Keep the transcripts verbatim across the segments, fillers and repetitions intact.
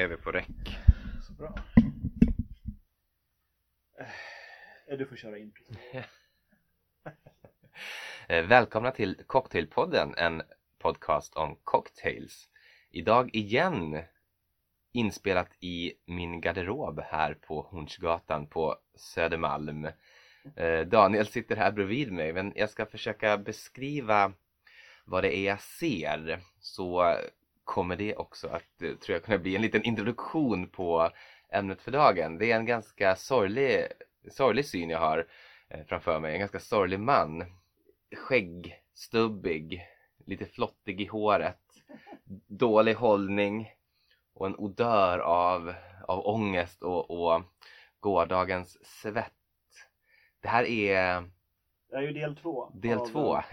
är vi på räck. Så bra. Äh, du får köra in. Välkomna till Cocktailpodden, en podcast om cocktails. Idag igen inspelat i min garderob här på Hornsgatan på Södermalm. Daniel sitter här bredvid mig, men jag ska försöka beskriva vad det är jag ser, så kommer det också att, tror jag, kunna bli en liten introduktion på ämnet för dagen. Det är en ganska sorglig, sorglig syn jag har framför mig. En ganska sorglig man. Skäggstubbig, lite flottig i håret, dålig hållning och en odör av, av ångest och, och gårdagens svett. Det här är... Det är ju del två. Del av, två. av,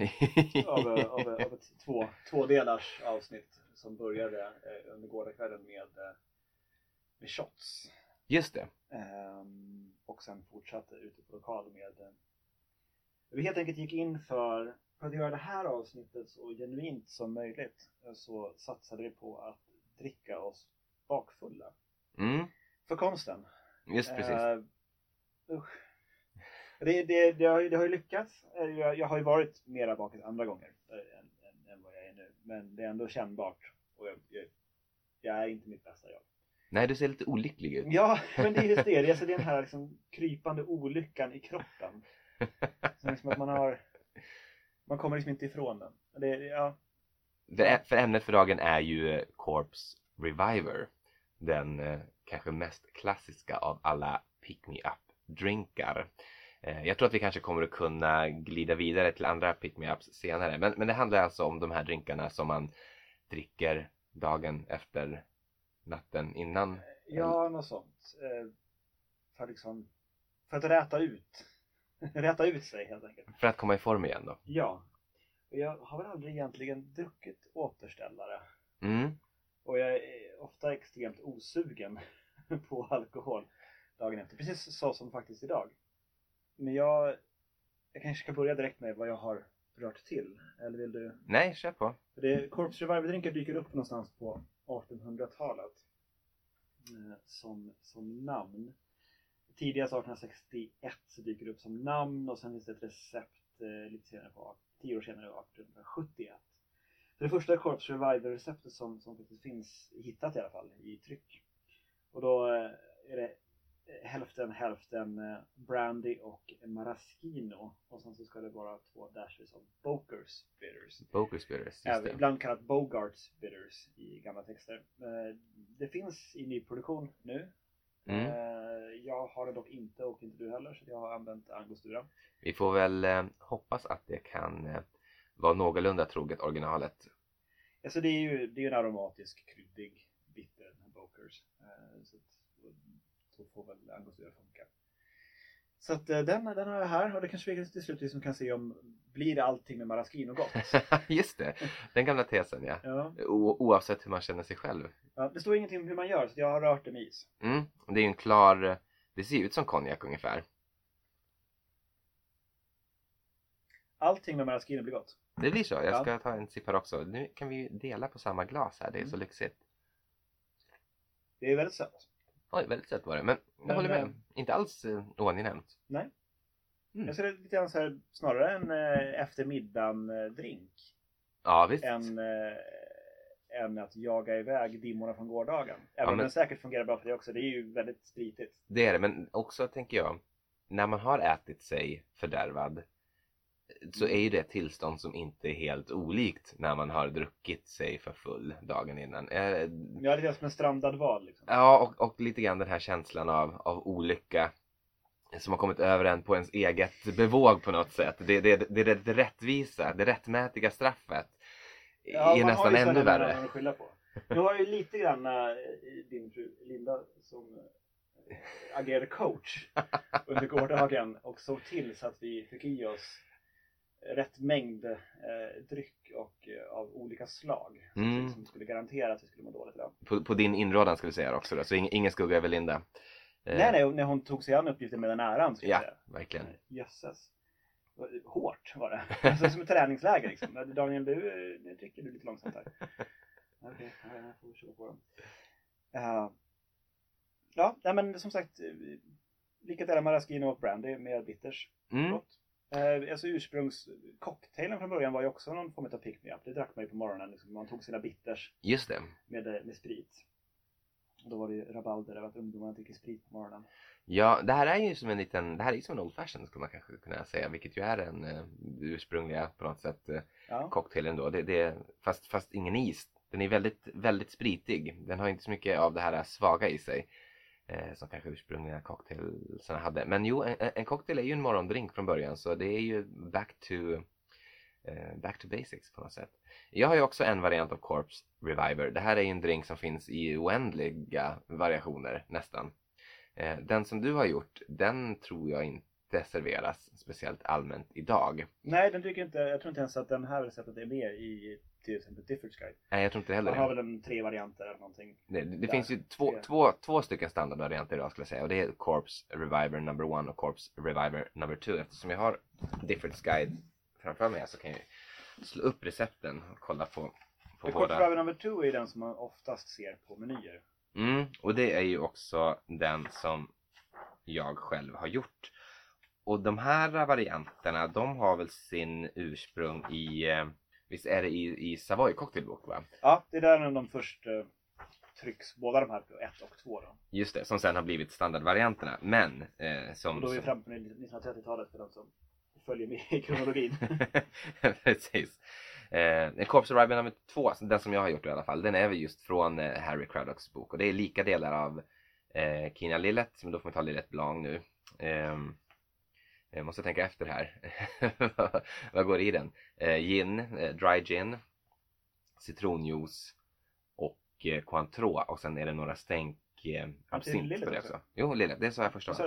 av, av, av ett två, två delars avsnitt som började eh, under gårdagskvällen med, med shots. Just det. Ehm, och sen fortsatte ute på lokal med... Vi helt enkelt gick in för, för att göra det här avsnittet så genuint som möjligt, så satsade vi på att dricka oss bakfulla. Mm. För konsten. Just precis. Uh, det, det, det, har, det har ju lyckats. Jag, jag har ju varit mera bakis andra gånger än, än, än vad jag är nu. Men det är ändå kännbart. Och jag, jag, jag är inte mitt bästa jag. Nej, du ser lite olycklig ut. Ja, men det är just det. Det är alltså den här liksom krypande olyckan i kroppen. Så liksom att man har, man kommer liksom inte ifrån den. Det, ja. det är, för ämnet för dagen är ju Corpse Reviver, den eh, kanske mest klassiska av alla Pick Me Up drinkar. Eh, jag tror att vi kanske kommer att kunna glida vidare till andra Pick Me Ups senare, men, men det handlar alltså om de här drinkarna som man dricker dagen efter, natten innan. Ja, något sånt. Eh, för, liksom, för att räta ut Rätta ut sig helt enkelt. För att komma i form igen då? Ja. Jag har väl aldrig egentligen druckit återställare. Mm. Och jag är ofta extremt osugen på alkohol dagen efter. Precis så som faktiskt idag. Men jag, jag kanske ska börja direkt med vad jag har rört till. Eller vill du? Nej, kör på. Corpse Reviver-drinkar dyker upp någonstans på artonhundratalet. Som, som namn. Tidigast arton sextioett så dyker det upp som namn, och sen finns det ett recept eh, lite senare på tio år senare, arton sjuttioett. Så det första Corpse Reviver-receptet som, som faktiskt finns hittat i alla fall i tryck. Och då eh, är det hälften hälften eh, Brandy och Maraschino, och sen så ska det vara två dashes av Bokers Bitters. Bokers Bitters, just det. Ibland kallat Bogarts Bitters i gamla texter. Eh, det finns i nyproduktion nu. Mm. Jag har det dock inte, och inte du heller, så jag har använt Angostura. Vi får väl eh, hoppas att det kan eh, vara någorlunda troget originalet. Alltså det är ju det är en aromatisk, kryddig bitter, den här Bokers. Eh, så, att, så får väl Angostura funka. Så att eh, den, den har jag här, och det kanske vi till slut liksom kan se om blir allting med Maraschino gott. Just det, den gamla tesen, ja. ja. O- oavsett hur man känner sig själv. Ja, det står ingenting om hur man gör, så jag har rört det med is. Mm, det är en klar... Det ser ut som konjak ungefär. Allting med Maraschino blir gott. Det blir så, jag ja. ska ta en sipp här också. Nu kan vi ju dela på samma glas här, det är mm. så lyxigt. Det är väldigt sött. Oj, väldigt sött var det, men jag men, håller med. Men... Inte alls eh, oangenämt. Nej. Mm. Jag ser det lite grann så här, snarare en eh, eftermiddagen-drink. Ja, visst. Än, eh, än att jaga iväg dimmorna från gårdagen. Även ja, men... om den säkert fungerar bra för det också. Det är ju väldigt spritigt. Det är det, men också tänker jag, när man har ätit sig fördärvad så är ju det ett tillstånd som inte är helt olikt när man har druckit sig för full dagen innan. Eh, ja, det är som en strandad val. Liksom. Ja, och, och lite grann den här känslan av, av olycka. Som har kommit över en på ens eget bevåg på något sätt. Det är det, det, det, det rättvisa, det rättmätiga straffet. Ja, är nästan ännu värre. Nu har ju lite grann äh, din fru Linda som äh, agerade coach under gårdagen. Och såg till så att vi fick i oss rätt mängd äh, dryck och äh, av olika slag. Mm. Som skulle garantera att vi skulle må dåligt idag. På, på din inrådan ska vi säga också då. Så ing, ingen skugga över Linda. Nej, nej, när hon tog sig an uppgiften med den äran. Ja, säga. verkligen. Jösses. Hårt var det. Alltså, som ett träningsläger liksom. Daniel, du dricker du lite långsamt här. Okej, okay, jag får köra på dem. Uh, ja, nej, men som sagt, lika till Maraschino och Brandy med bitters. Mm. Uh, alltså ursprungscocktailen från början var ju också någon form av pick me up. Det drack man ju på morgonen, liksom. Man tog sina bitters. Just det. Med, med sprit. Då var det ju rabalder av att ungdomarna dricker sprit på morgonen. Ja, det här är ju som en liten, det här är ju som en old fashion skulle man kanske kunna säga. Vilket ju är den uh, ursprungliga på något sätt uh, ja. cocktailen då. Det, det, fast, fast ingen is. Den är väldigt, väldigt spritig. Den har inte så mycket av det här svaga i sig. Eh, som kanske ursprungliga cocktailsarna hade. Men jo, en, en cocktail är ju en morgondrink från början. Så det är ju back to, eh, back to basics på något sätt. Jag har ju också en variant av Corpse Reviver. Det här är ju en drink som finns i oändliga variationer nästan. Eh, den som du har gjort, den tror jag inte serveras speciellt allmänt idag. Nej, den tycker inte, jag tror inte ens att den här receptet är med i till exempel Difford's Guide. Nej, jag tror inte heller. Man har väl en tre varianter eller någonting. Det, det, det finns ju två, två, två stycken standardvarianter idag skulle jag säga. Och det är Corpse Reviver number one och Corpse Reviver number two. Eftersom jag har Difford's Guide framför mig så kan jag slå upp recepten och kolla på, på båda. Corpse Reviver number two är den som man oftast ser på menyer. Mm, och det är ju också den som jag själv har gjort. Och de här varianterna, de har väl sin ursprung i... Visst är det i, i Savoy cocktailbok, va? Ja, det är där de först eh, trycks, båda de här ett och två då. Just det, som sen har blivit standardvarianterna. Men eh, som... Och då är vi framme på nittonhundratrettiotalet för de som följer med i kronologin. Precis. Eh, Corpse Reviver nummer två, den som jag har gjort i alla fall, den är väl just från eh, Harry Craddocks bok. Och det är lika delar av eh, Kina Lillet, men då får vi ta Lillet Blanc nu. Eh, Jag måste tänka efter här. Vad går i den? Eh, gin, eh, dry gin, citronjuice och eh, Cointreau. Och sen är det några stänk eh, absint på det också. Jo, Lillet, det sa jag förstås.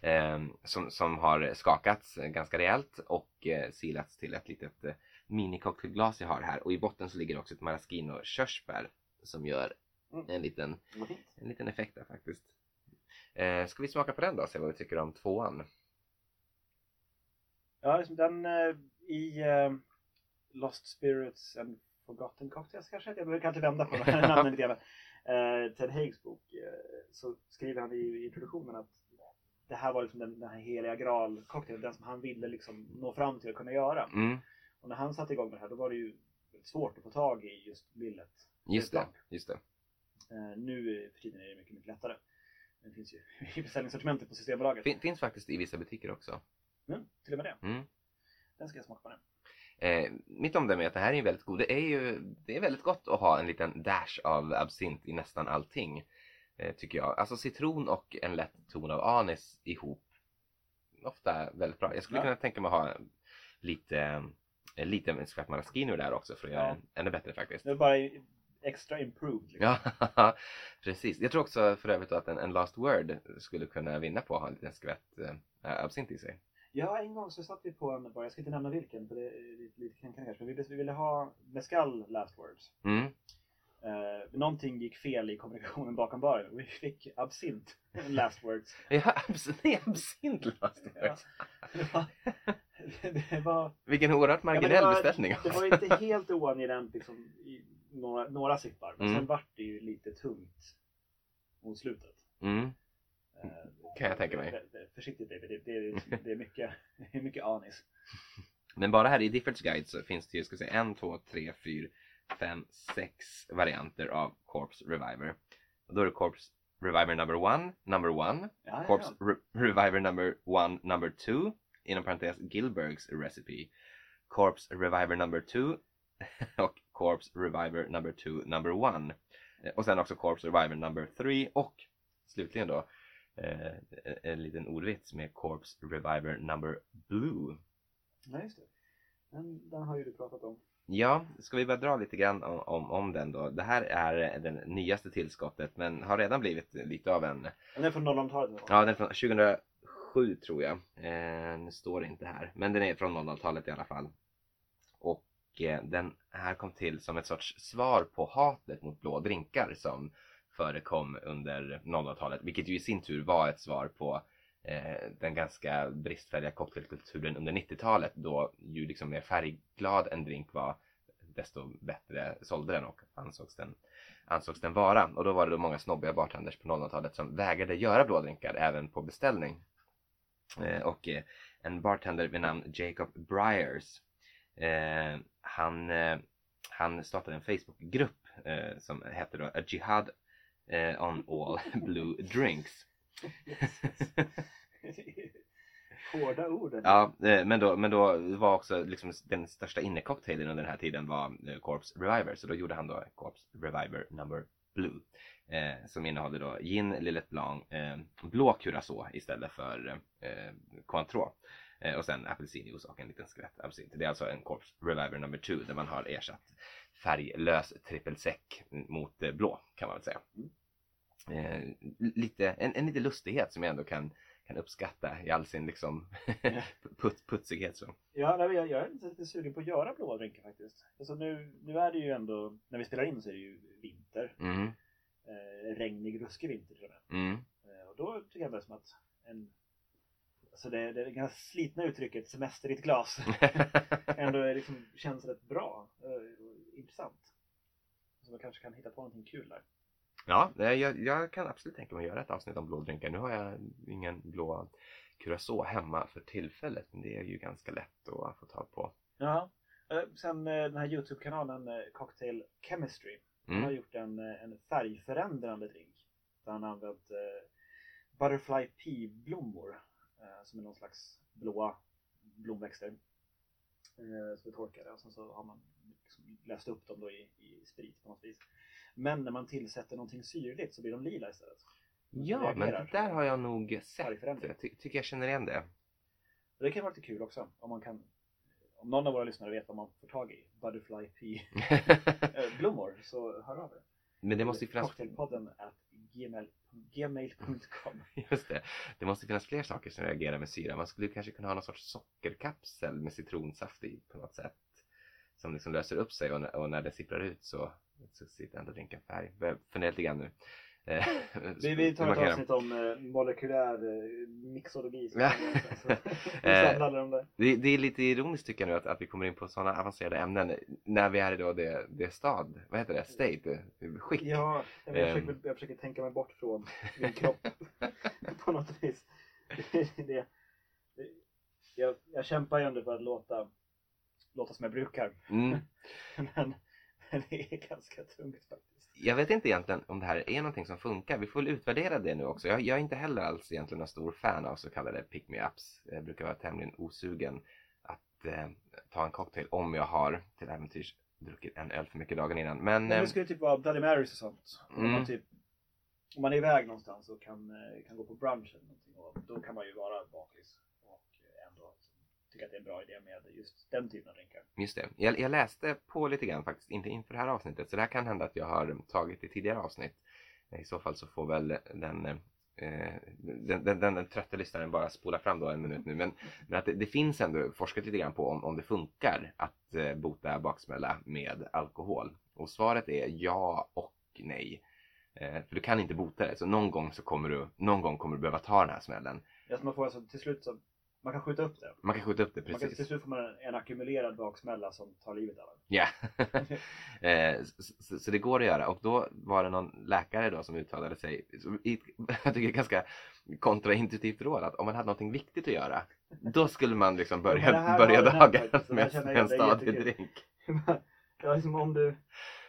Eh, som, som har skakats ganska rejält och eh, silats till ett litet eh, mini-cocktailglas jag har här. Och i botten så ligger det också ett maraschino körsbär som gör en liten, en liten effekt där faktiskt. Eh, ska vi smaka på den då och se vad vi tycker om tvåan? Ja, liksom den eh, i eh, Lost Spirits and Forgotten Cocktails kanske. Jag behöver kanske vända på namnet lite grann. Eh, Ted Higgs bok, eh, så skriver han i, i introduktionen att det här var liksom den, den här heliga graal cocktail, den som han ville liksom nå fram till att kunna göra. Mm. Och när han satte igång med det här, då var det ju svårt att få tag i just Lillet. Just det, just det. Eh, nu för tiden är det mycket, mycket lättare. Det finns ju i beställningssortimentet på Systembolaget. Det fin, finns faktiskt i vissa butiker också. Mm, till och med det. Mm. Den ska jag smaka på nu. Eh, mitt omdöme är att det här är väldigt god. Det är ju det är väldigt gott att ha en liten dash av absint i nästan allting. Eh, tycker jag. Alltså citron och en lätt ton av anis ihop. Ofta väldigt bra. Jag skulle ja. kunna tänka mig att ha lite, lite en skvätt maraschino där också för att ja. göra den ännu bättre faktiskt. Det är bara extra improved. Liksom. Ja, precis. Jag tror också för övrigt att en, en last word skulle kunna vinna på att ha en liten skvätt äh, absint i sig. Ja, en gång så satt vi på en bar, jag ska inte nämna vilken för det är lite, lite kränkande kanske, men vi, vi ville ha mezcal last words. Mm. Eh, någonting gick fel i kommunikationen bakom baren. Vi fick absint last words. Ja, absint, absint last words. Ja. Det var, det var, vilken oerhört marginell ja, det var, beställning. Alltså. Det var inte helt oangenämt liksom, i några, några sippar, men mm. sen vart det ju lite tungt mot slutet. Mm. Kan jag tänka mig. Försiktigt, det, det, det, det är mycket, mycket anis. Men bara här i Difford's Guide så finns det ju, ska säga, en, två, tre, fyra, fem, sex varianter av Corpse Reviver. Och då är det Corpse Reviver number one, number one, ja, Corpse ja. Re- Reviver number one, number two, inom parentes Gilbergs recipe, Corpse Reviver number two och Corpse Reviver number two, number one. Och sen också Corpse Reviver number three och slutligen då Eh, en liten ordvits med Corpse Reviver number blue. Ja, just det. Den, den har ju du pratat om. Ja, ska vi bara dra lite grann om, om, om den då. Det här är den nyaste tillskottet, men har redan blivit lite av en... Den är från noll-talet. Ja, den är från tjugohundrasju tror jag. Eh, nu står det inte här. Men den är från noll-talet i alla fall. Och eh, den här kom till som ett sorts svar på hatet mot blå drinkar som förekom under noll-talet, vilket ju i sin tur var ett svar på eh, den ganska bristfälliga cocktailkulturen under nittio-talet, då ju liksom mer färgglad en drink var desto bättre sålde den och ansågs den, ansågs den vara. Och då var det då många snobbiga bartenders på nolltalet som vägrade göra blådrinkar även på beställning. Eh, och eh, en bartender vid namn Jacob Bryers, eh, han, eh, han startade en Facebookgrupp eh, som hette då A Jihad eh, on All Blue Drinks. Hårda orden. Ja, men då, men då var också liksom den största innecocktailen under den här tiden var Corpse Reviver. Så då gjorde han då Corpse Reviver Number Blue. Eh, som innehåller då gin, Lillet Blanc, eh, blå Curacao istället för eh, Cointreau. Eh, och sen apelsinjuice och en liten skvätt apelsin. Det är alltså en Corpse Reviver Number Two där man har ersatt färglös trippelsäck mot eh, blå kan man väl säga. Eh, lite, en, en lite lustighet som jag ändå kan... kan uppskatta i all sin liksom put, putsighet så. Ja, nej, jag, jag är lite sugen på att göra blåa drinkar faktiskt. Alltså nu, nu är det ju ändå, när vi spelar in så är det ju vinter. Mm. Eh, regnig, ruskig vinter tror jag. Mm. Eh, och då tycker jag det som att en, alltså det, det ganska slitna uttrycket semester i ett glas ändå är liksom, känns rätt bra och intressant. Så man kanske kan hitta på någonting kul där. Ja, jag, jag kan absolut tänka mig att göra ett avsnitt om blådrinkar. Nu har jag ingen blå Curacao hemma för tillfället, men det är ju ganska lätt att få tag på. Ja, sen den här YouTube-kanalen Cocktail Chemistry mm. har gjort en, en färgförändrande drink. Där han har använt Butterfly Pea blommor som är någon slags blåa blomväxter som är torkade. Och sen så har man liksom läst upp dem då i, i sprit på något vis. Men när man tillsätter någonting syrligt så blir de lila istället. Ja, men det där har jag nog sett. Jag ty- tycker jag känner igen det. Det kan vara lite kul också. Om man kan, om någon av våra lyssnare vet vad man får tag i. Butterfly Pea blommor, så hör av er. Men det måste ju finnas... Cocktailpodden at gmail, gmail punkt com. Just det. Det måste finnas fler saker som reagerar med syra. Man skulle kanske kunna ha någon sorts sockerkapsel med citronsaft i på något sätt. Som liksom löser upp sig och, n- och när det sipprar ut så... Så sitter ändå och drinkar färg. Jag funderar lite grann nu. Vi, vi tar ett avsnitt om eh, molekylär eh, mixologi. Ja. det, det är lite ironiskt tycker jag nu att, att vi kommer in på sådana avancerade ämnen. När vi är i då det, det stad. Vad heter det? State? Skick? Ja, jag, jag, försöker, jag försöker tänka mig bort från min kropp. På något vis. Det, det, det, jag, jag kämpar ju ändå för att låta, låta som jag brukar. Mm. Men... Det är ganska tungt faktiskt. Jag vet inte egentligen om det här är någonting som funkar. Vi får väl utvärdera det nu också. Jag, jag är inte heller alls egentligen en stor fan av så kallade pick me ups. Jag brukar vara tämligen osugen att eh, ta en cocktail om jag har till äventyrs druckit en öl för mycket dagen innan. Men det eh, skulle typ vara Bloody Marys och sånt. Mm. Om, man typ, om man är iväg någonstans och kan, kan gå på brunch eller någonting. Och då kan man ju vara bakis och ändå... att det är en bra idé med just den typen av drinkar. Just det. Jag, jag läste på lite grann faktiskt, inte inför det här avsnittet. Så det här kan hända att jag har tagit i tidigare avsnitt. I så fall så får väl den, eh, den, den, den, den trötta lyssnaren bara spola fram då en minut nu. Men, men att det, det finns ändå forskat lite grann på om, om det funkar att eh, bota baksmälla med alkohol. Och svaret är ja och nej. Eh, för du kan inte bota det. Så någon gång så kommer du, någon gång kommer du behöva ta den här smällen. Ja, så man får alltså till slut så... Man kan skjuta upp det. Man kan skjuta upp det, precis. Man kan, till slut får man en ackumulerad baksmälla som tar livet av en. Ja. Yeah. eh, så, så, så det går att göra. Och då var det någon läkare då som uttalade sig i, jag tycker ganska kontraintuitivt råd att om man hade någonting viktigt att göra då skulle man liksom börja, börja dagen med en stadig drink. Ja, liksom om du,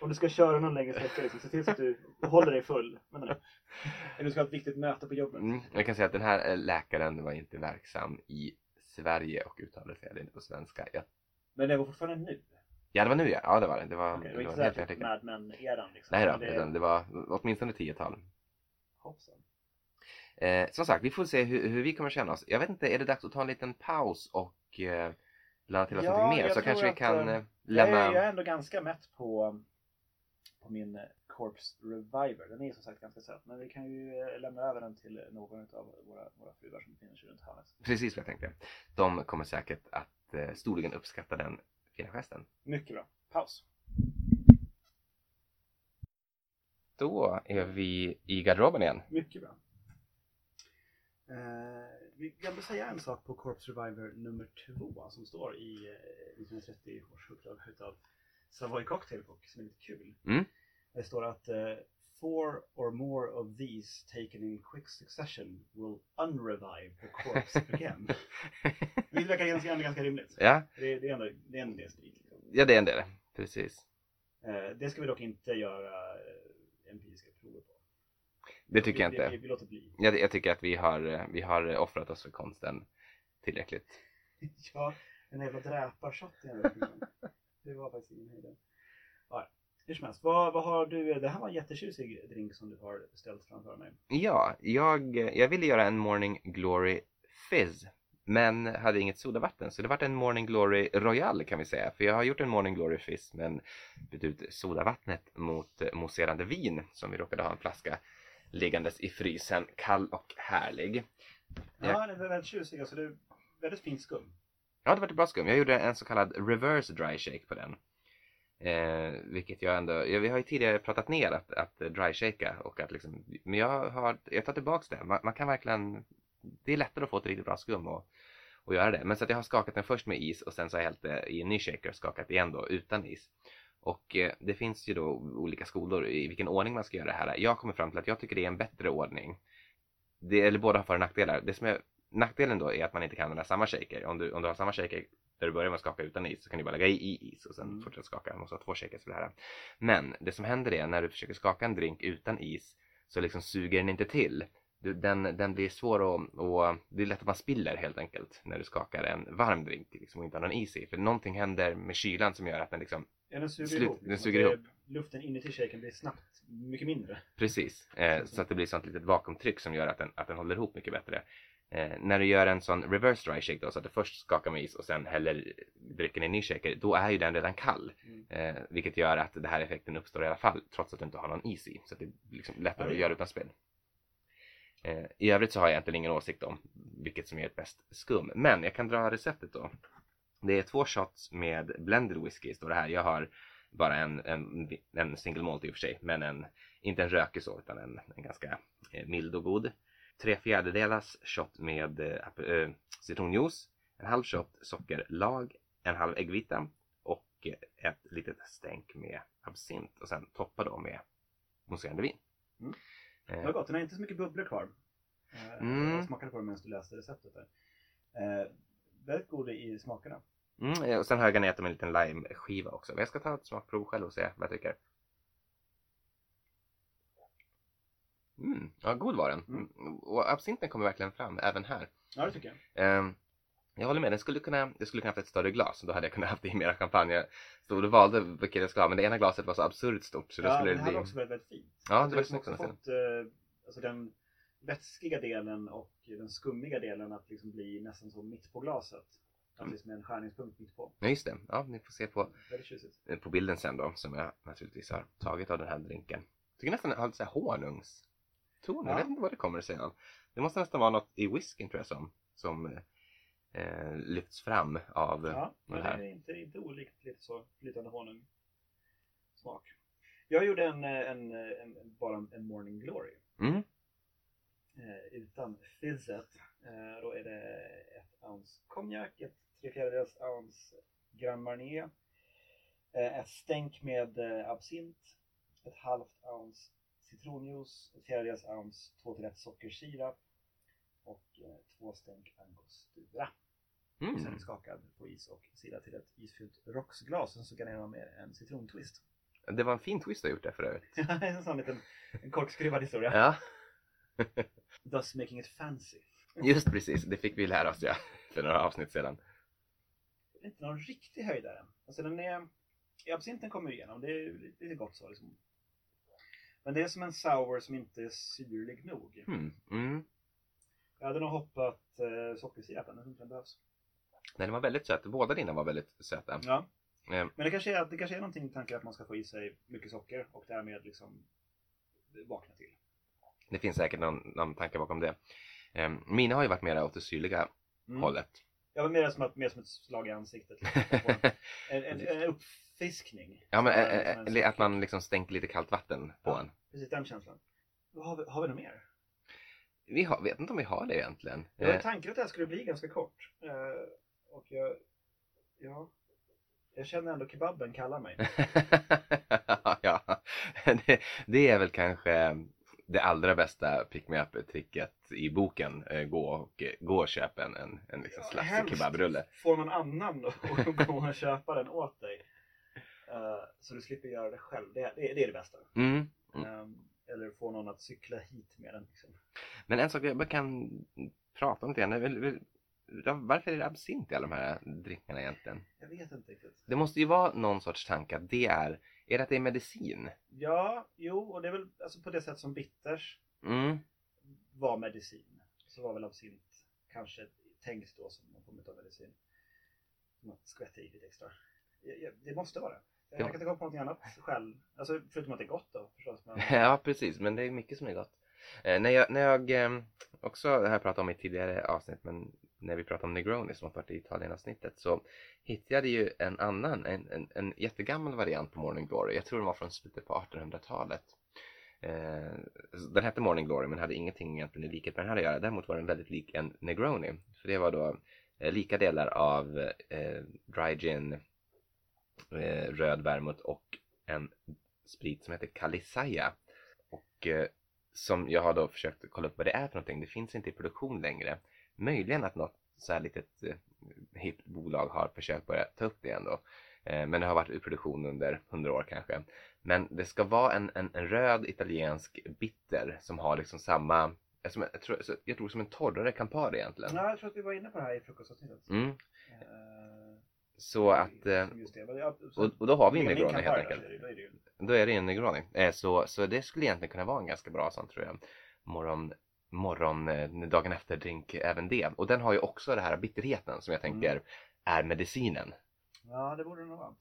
om du ska köra någon längre sträcka liksom, se till så att du håller dig full. Men nej. Eller du ska ha ett viktigt möte på jobbet. Mm, jag kan säga att den här läkaren var inte verksam i Sverige och uttalade sig inte på svenska. Jag... Men det var fortfarande nu? Ja, det var nu ja. Ja, det var det. Det var, okay, det var inte helt säkert Mad Men-eran liksom. Nej då, det... det var åtminstone tiotal. Hoppsan. Eh, som sagt, vi får se hur, hur vi kommer känna oss. Jag vet inte, är det dags att ta en liten paus och... Eh, bland till oss ja, mer så kanske vi kan äh, lämna... Jag är, jag är ändå ganska mätt på, på min Corpse Reviver. Den är som sagt ganska söt. Men vi kan ju lämna över den till någon av våra, våra fruar som befinner sig runt hörnet. Precis vad jag tänkte. De kommer säkert att eh, storligen uppskatta den fina gesten. Mycket bra. Paus. Då är vi i garderoben igen. Mycket bra. Eh... Vi kan säga en sak på Corpse Reviver nummer två som står i nittonhundratrettio års upplaga utav Savoy cocktailbook som är lite kul. Mm. Det står att uh, four or more of these taken in quick succession will unrevive the corpse again. Det verkar ganska, ganska rimligt. Ja. Det, det, är ändå, det är en del sprit. Ja, det är en del. Precis. Uh, det ska vi dock inte göra uh, empiriska prover på. Det tycker vi, jag inte. Vi, vi låter bli. Ja, det, jag tycker att vi har, vi har offrat oss för konsten tillräckligt. Ja, den jävla dräparchotten. Det var faktiskt ingen höjden. Ja, hur som helst. Vad, vad har du? Det här var en jättetjusig drink som du har beställt framför mig. Ja, jag, jag ville göra en Morning Glory Fizz. Men hade inget sodavatten. Så det var en Morning Glory Royal kan vi säga. För jag har gjort en Morning Glory Fizz. Men bytt ut sodavattnet mot mousserande vin. Som vi råkade ha en flaska liggandes i frysen. Kall och härlig. Ja, jag... det var väldigt tjusig. Alltså det är väldigt fint skum. Ja, det var ett bra skum. Jag gjorde en så kallad reverse dry shake på den. Eh, vilket jag ändå... Ja, vi har ju tidigare pratat ner att, att dry shakea. Och att liksom, men jag, har, jag tar tillbaka det. Man, man kan verkligen... Det är lättare att få ett riktigt bra skum och, och göra det. Men så att jag har skakat den först med is. Och sen så har jag hällt det i en ny shaker och skakat igen då utan is. Och eh, det finns ju då olika skolor i vilken ordning man ska göra det här. Jag kommer fram till att jag tycker det är en bättre ordning. Det, eller båda har för- och nackdelar. Det som är... Nackdelen då är att man inte kan använda samma shaker. Om du, om du har samma shaker där du börjar med att skaka utan is så kan du bara lägga i is och sen mm. fortsätta skaka. Man måste ha två shakers för det här. Men det som händer är när du försöker skaka en drink utan is så liksom suger den inte till. Du, den, den blir svår att, och det är lätt att man spiller helt enkelt när du skakar en varm drink liksom, och inte har någon is i. För någonting händer med kylan som gör att den liksom... Ja, den suger, slut, ihop, liksom den suger ihop. Luften inuti shaken blir snabbt mycket mindre. Precis. Eh, så att det blir sånt litet vakuumtryck som gör att den, att den håller ihop mycket bättre. Eh, när du gör en sån reverse dry shake då, så att du först skakar med is och sen häller drycken i en ny shaker, då är ju den redan kall. Mm. eh, Vilket gör att det här effekten uppstår i alla fall, trots att du inte har någon is i. Så att det är liksom lättare mm. att göra utan spel. eh, I övrigt så har jag egentligen ingen åsikt om vilket som är ett bäst skum. Men jag kan dra receptet då. Det är två shots med blended whisky står det här. Jag har bara en, en, en single malt i och för sig. Men en, inte en rökig så, utan en, en ganska mild och god. Tre fjärdedelars shot med äh, citronjuice, en halv shot sockerlag, en halv äggvita och ett litet stänk med absint. Och sen toppa då med mousserande vin. Mm. Eh. Det var gott, den har inte så mycket bubblor kvar. Eh, mm. Jag smakade på det medan du läste receptet där. Eh, väldigt god i smakerna. Mm. Och sen har jag garnerat med en liten limeskiva också. Men jag ska ta ett smakprov själv och se vad jag tycker. Mm, ja, god var den. Mm. Och absinten kommer verkligen fram även här. Ja, det tycker jag. Um, jag håller med, den skulle kunna, jag skulle kunna haft ett större glas. Då hade jag kunnat haft i mera champagne. Jag stod och valde vilket jag skulle ha, men det ena glaset var så absurt stort. Så ja, det skulle det här bli... var också väldigt, väldigt fint. Ja, det, det var liksom också fått uh, alltså den vätskiga delen och den skummiga delen att liksom bli nästan så mitt på glaset. Att liksom en skärningspunkt mitt på. Ja, just det. Ja, ni får se på, på bilden sen då, som jag naturligtvis har tagit av den här drinken. Jag tycker nästan att jag har lite så här honungs. Ton, ja. Jag vet inte vad det kommer sig av. Det måste nästan vara något i whisky tror jag som, som eh, lyfts fram av ja, det här. Ja, det är inte, inte olikt lite så flytande honung smak. Jag gjorde en, en, en, en, bara en Morning Glory. Mm. Eh, utan fizzet. Eh, då är det ett ounce konjak, ett tre fjärdedels ounce Grand Marnier, eh, ett stänk med eh, absint, ett halvt ounce citronjuice, ett fjärdedels ounce, två till ett sockersirap och eh, två stänk Angostura. Mm. Sen skakad på is och sida till ett isfyllt rocksglas. Sen så kan jag ha med en citrontwist. Det var en fin twist du har gjort där förut. Ja, en sån liten en korkskruvad historia. Ja. Thus making it fancy. Just precis, det fick vi lära oss ja, för några avsnitt sedan. Det är inte någon riktig höjdare. Alltså den är, absinten kommer igenom, det är lite gott så liksom. Men det är som en sour som inte är syrlig nog. Mm. Mm. Jag hade nog hoppat eh, sockersirapen, men den behövs. Nej, den var väldigt söt. Båda dina var väldigt söta. Ja. Mm. Men det kanske är, det kanske är någonting i tanken att man ska få i sig mycket socker och därmed liksom vakna till. Det finns säkert någon, någon tanke bakom det. Eh, mina har ju varit mer åt det syrliga mm. hållet. Jag var mer som, att, mer som ett slag i ansiktet. Liksom. en, en, en uppfiskning. Ja, men ä, ä, ä, att man liksom stänker lite kallt vatten på ja, en. Precis, den känslan. Har vi, har vi något mer? Vi har, vet inte om vi har det egentligen. Jag hade tanken att det här skulle bli ganska kort. Eh, och jag, ja, Jag känner ändå kebaben kallar mig. Ja, det, det är väl kanske det allra bästa pick me up-tricket i boken. Gå och, gå och köpa en, en, en liksom ja, slags kebabrulle. Får någon annan då och gå och köpa den åt dig. Uh, så du slipper göra det själv. Det, det, det är det bästa. Mm. Mm. Um, eller få någon att cykla hit med den. Liksom. Men en sak jag kan prata om det igen. Varför är det absint i alla de här drinkarna egentligen? Jag vet inte riktigt. Det måste ju vara någon sorts tanke att det är... Är det att det är medicin? Ja, jo. Och det är väl alltså på det sätt som bitters mm. var medicin. Så var väl absint kanske tänks då som någon form av medicin. Man skvätter i lite extra. Det måste vara det. Jag kan inte gå på något annat själv. Alltså förutom att det är gott då förstås. Men... Ja, precis. Men det är mycket som är gott. Eh, när jag, när jag eh, också, det här pratade om i tidigare avsnitt, men när vi pratade om Negroni som har varit i Italien-avsnittet, så hittade jag ju en annan, en, en, en jättegammal variant på Morning Glory. Jag tror den var från slutet på artonhundratalet. Eh, den hette Morning Glory men hade ingenting egentligen i likhet med den här att göra. Däremot var den väldigt lik en Negroni. För det var då eh, lika delar av eh, dry gin, Eh, röd vermouth och en sprit som heter Calisaya. Och eh, som jag har då försökt kolla upp vad det är för någonting. Det finns inte i produktion längre. Möjligen att något så här litet eh, hippt bolag har försökt börja ta upp det ändå. Eh, men det har varit i produktion under hundra år kanske. Men det ska vara en, en, en röd italiensk bitter som har liksom samma... Som, jag, tror, jag tror som en torrare Campari egentligen. Ja, jag tror att vi var inne på det här i frukostavsnittet. Mm. Eh... Så att, och, och då har vi en Negroni helt enkelt. Då är det en Negroni. Så, så det skulle egentligen kunna vara en ganska bra sån tror jag. Morgon, morgon dagen efter drink även det. Och den har ju också det här bitterheten som jag tänker mm. är medicinen. Ja, det borde den vara.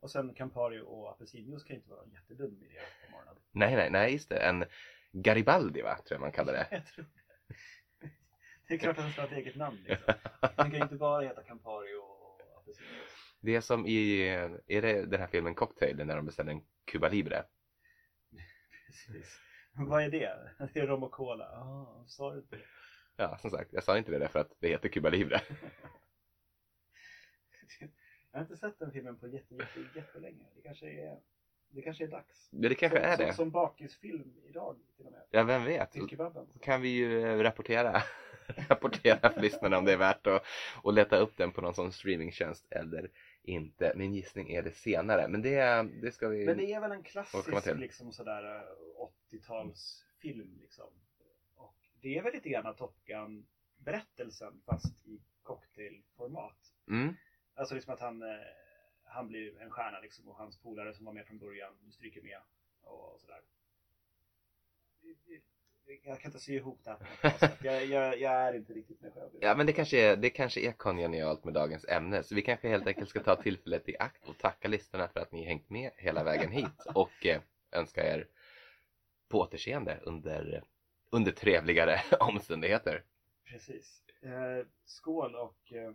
Och sen Campari och apelsinjuice kan inte vara en jättedum idé på morgonen. Nej, nej, nej just det. En Garibaldi va, tror jag man kallar det. Jag tror det. Det är klart att den ska ha ett eget namn liksom. Den kan inte bara heta Campari och det är som i är det den här filmen Cocktail när de beställer en Cuba Libre. Precis. Vad är det? Det är rom och cola. Ah, sa du inte det? Ja, som sagt. Jag sa inte det där för att det heter Cuba Libre. Jag har inte sett den filmen på jätte, jätte, jättelänge. Det kanske är, det kanske är dags. Ja, det kanske som, är det. Som, som bakisfilm idag. Till och med. Ja, vem vet. Så kan vi ju rapportera. rapportera för lyssnarna om det är värt att och leta upp den på någon sån streamingtjänst eller inte. Min gissning är det senare, men det, det ska vi. Men det är väl en klassisk liksom sådär åttiotalsfilm liksom. Och det är väl lite grann Top Gun berättelsen fast i cocktailformat. Mm. Alltså liksom att han han blir en stjärna liksom och hans polare som var med från början nu stryker med och sådär. Jag kan inte se ihop det här. Jag, jag, jag är inte riktigt med själv. Ja, men det kanske är, det kanske är kongenialt med dagens ämne. Så vi kanske helt enkelt ska ta tillfället i akt och tacka lyssnarna för att ni hängt med hela vägen hit. Och eh, önskar er på återseende under, under trevligare omständigheter. Precis. Eh, skål och eh,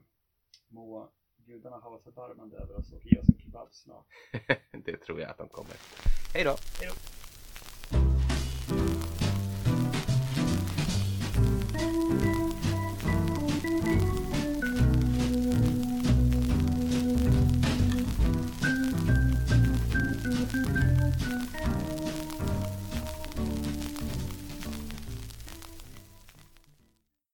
må gudarna ha varit förbarmande över oss och ge oss en kebab snart. Det tror jag att de kommer. Hej då! Hej då!